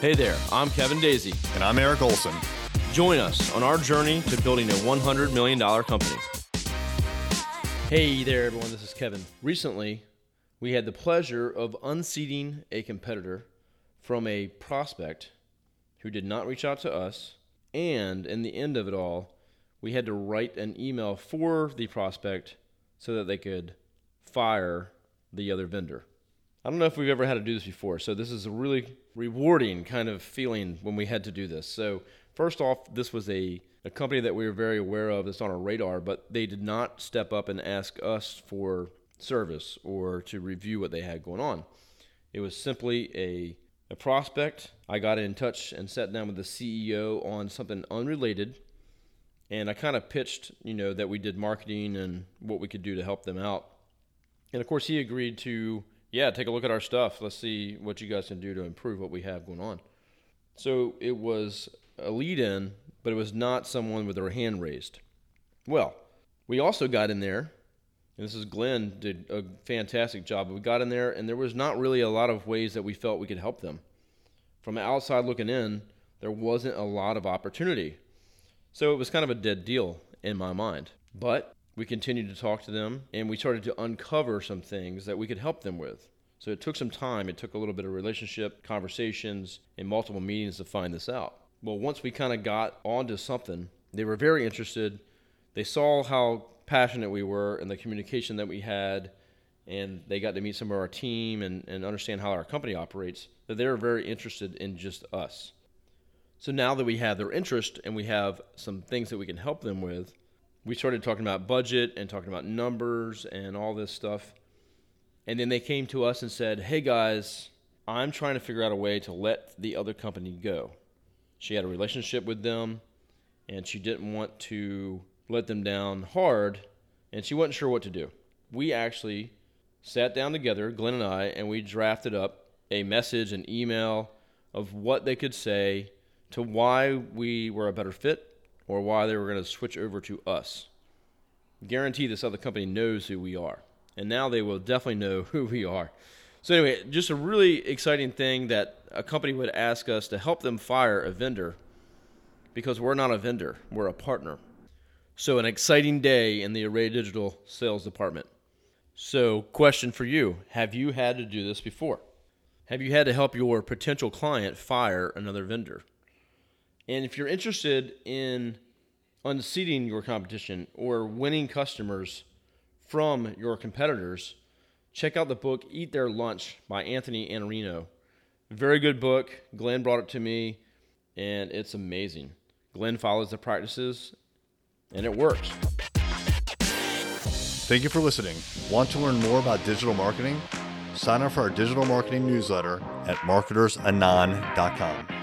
Hey there, I'm Kevin Daisy. And I'm Eric Olson. Join us on our journey to building a $100 million company. Hey there, everyone. This is Kevin. Recently, we had the pleasure of unseating a competitor from a prospect who did not reach out to us. And in the end of it all, we had to write an email for the prospect so that they could fire the other vendor. I don't know if we've ever had to do this before, so this is a really rewarding kind of feeling when we had to do this. So first off, this was a company that we were very aware of that's on our radar, but they did not step up and ask us for service or to review what they had going on. It was simply a prospect. I got in touch and sat down with the CEO on something unrelated, and I kind of pitched, that we did marketing and what we could do to help them out. And of course, he agreed to, take a look at our stuff. Let's see what you guys can do to improve what we have going on. So it was a lead-in, but it was not someone with their hand raised. Well, we also got in there, and this is Glenn, did a fantastic job. We got in there, and there was not really a lot of ways that we felt we could help them. From the outside looking in, there wasn't a lot of opportunity. So it was kind of a dead deal in my mind. But we continued to talk to them, and we started to uncover some things that we could help them with. So it took some time. It took a little bit of relationship, conversations, and multiple meetings to find this out. Well, once we kind of got onto something, they were very interested. They saw how passionate we were and the communication that we had, and they got to meet some of our team and understand how our company operates, that they were very interested in just us. So now that we have their interest and we have some things that we can help them with, we started talking about budget and talking about numbers and all this stuff. And then they came to us and said, hey guys, I'm trying to figure out a way to let the other company go. She had a relationship with them and she didn't want to let them down hard, and she wasn't sure what to do. We actually sat down together, Glenn and I, and we drafted up a message, an email of what they could say to why we were a better fit or why they were going to switch over to us. Guarantee this other company knows who we are. And now they will definitely know who we are. So anyway, just a really exciting thing that a company would ask us to help them fire a vendor, because we're not a vendor, we're a partner. So an exciting day in the Array Digital sales department. So question for you, have you had to do this before? Have you had to help your potential client fire another vendor? And if you're interested in unseating your competition or winning customers from your competitors, check out the book Eat Their Lunch by Anthony Anarino. Very good book. Glenn brought it to me, and it's amazing. Glenn follows the practices, and it works. Thank you for listening. Want to learn more about digital marketing? Sign up for our digital marketing newsletter at marketersanon.com.